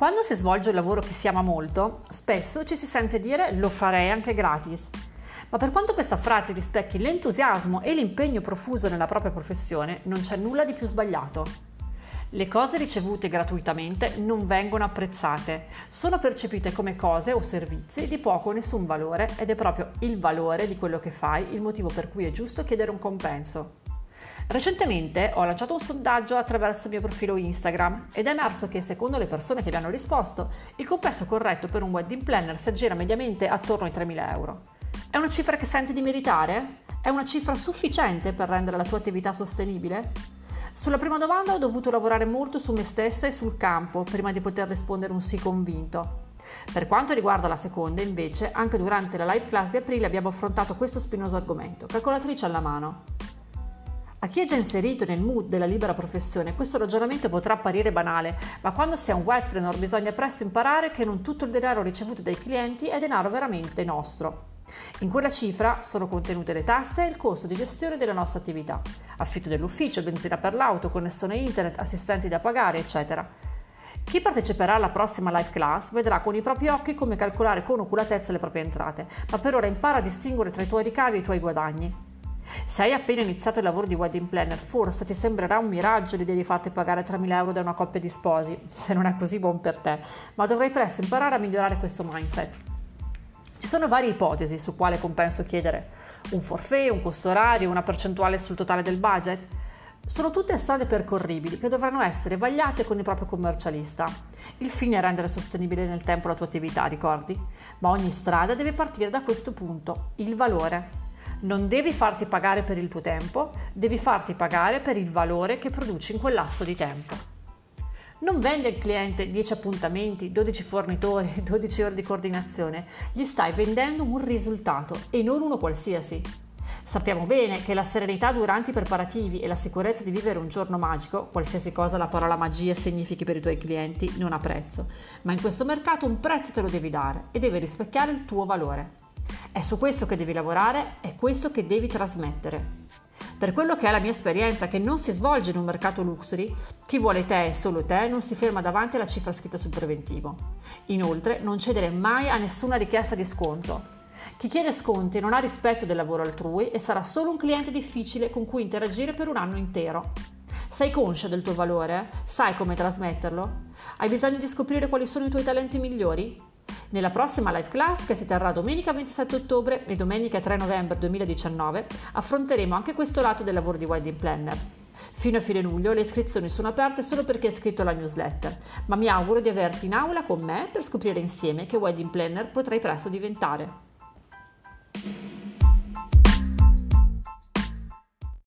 Quando si svolge un lavoro che si ama molto, spesso ci si sente dire "lo farei anche gratis". Ma per quanto questa frase rispecchi l'entusiasmo e l'impegno profuso nella propria professione, non c'è nulla di più sbagliato. Le cose ricevute gratuitamente non vengono apprezzate, sono percepite come cose o servizi di poco o nessun valore ed è proprio il valore di quello che fai il motivo per cui è giusto chiedere un compenso. Recentemente ho lanciato un sondaggio attraverso il mio profilo Instagram ed è emerso che, secondo le persone che vi hanno risposto, il compenso corretto per un wedding planner si aggira mediamente attorno ai 3.000 euro. È una cifra che senti di meritare? È una cifra sufficiente per rendere la tua attività sostenibile? Sulla prima domanda ho dovuto lavorare molto su me stessa e sul campo prima di poter rispondere un sì convinto. Per quanto riguarda la seconda, invece, anche durante la live class di aprile abbiamo affrontato questo spinoso argomento, calcolatrice alla mano. A chi è già inserito nel mood della libera professione questo ragionamento potrà apparire banale, ma quando si è un webpreneur bisogna presto imparare che non tutto il denaro ricevuto dai clienti è denaro veramente nostro. In quella cifra sono contenute le tasse e il costo di gestione della nostra attività, affitto dell'ufficio, benzina per l'auto, connessione internet, assistenti da pagare, eccetera. Chi parteciperà alla prossima live class vedrà con i propri occhi come calcolare con oculatezza le proprie entrate, ma per ora impara a distinguere tra i tuoi ricavi e i tuoi guadagni. Se hai appena iniziato il lavoro di wedding planner, forse ti sembrerà un miraggio l'idea di farti pagare 3.000 euro da una coppia di sposi, se non è così buon per te, ma dovrai presto imparare a migliorare questo mindset. Ci sono varie ipotesi su quale compenso chiedere: un forfait, un costo orario, una percentuale sul totale del budget. Sono tutte strade percorribili che dovranno essere vagliate con il proprio commercialista. Il fine è rendere sostenibile nel tempo la tua attività, ricordi? Ma ogni strada deve partire da questo punto, il valore. Non devi farti pagare per il tuo tempo, devi farti pagare per il valore che produci in quel lasso di tempo. Non vendi al cliente 10 appuntamenti, 12 fornitori, 12 ore di coordinazione, gli stai vendendo un risultato e non uno qualsiasi. Sappiamo bene che la serenità durante i preparativi e la sicurezza di vivere un giorno magico, qualsiasi cosa la parola magia significhi per i tuoi clienti, non ha prezzo, ma in questo mercato un prezzo te lo devi dare e deve rispecchiare il tuo valore. È su questo che devi lavorare, è questo che devi trasmettere. Per quello che è la mia esperienza, che non si svolge in un mercato luxury, chi vuole te e solo te non si ferma davanti alla cifra scritta sul preventivo. Inoltre, non cedere mai a nessuna richiesta di sconto. Chi chiede sconti non ha rispetto del lavoro altrui e sarà solo un cliente difficile con cui interagire per un anno intero. Sei conscia del tuo valore? Sai come trasmetterlo? Hai bisogno di scoprire quali sono i tuoi talenti migliori? Nella prossima live class, che si terrà domenica 27 ottobre e domenica 3 novembre 2019, affronteremo anche questo lato del lavoro di wedding planner. Fino a fine luglio le iscrizioni sono aperte solo perché è iscritto alla newsletter, ma mi auguro di averti in aula con me per scoprire insieme che wedding planner potrai presto diventare.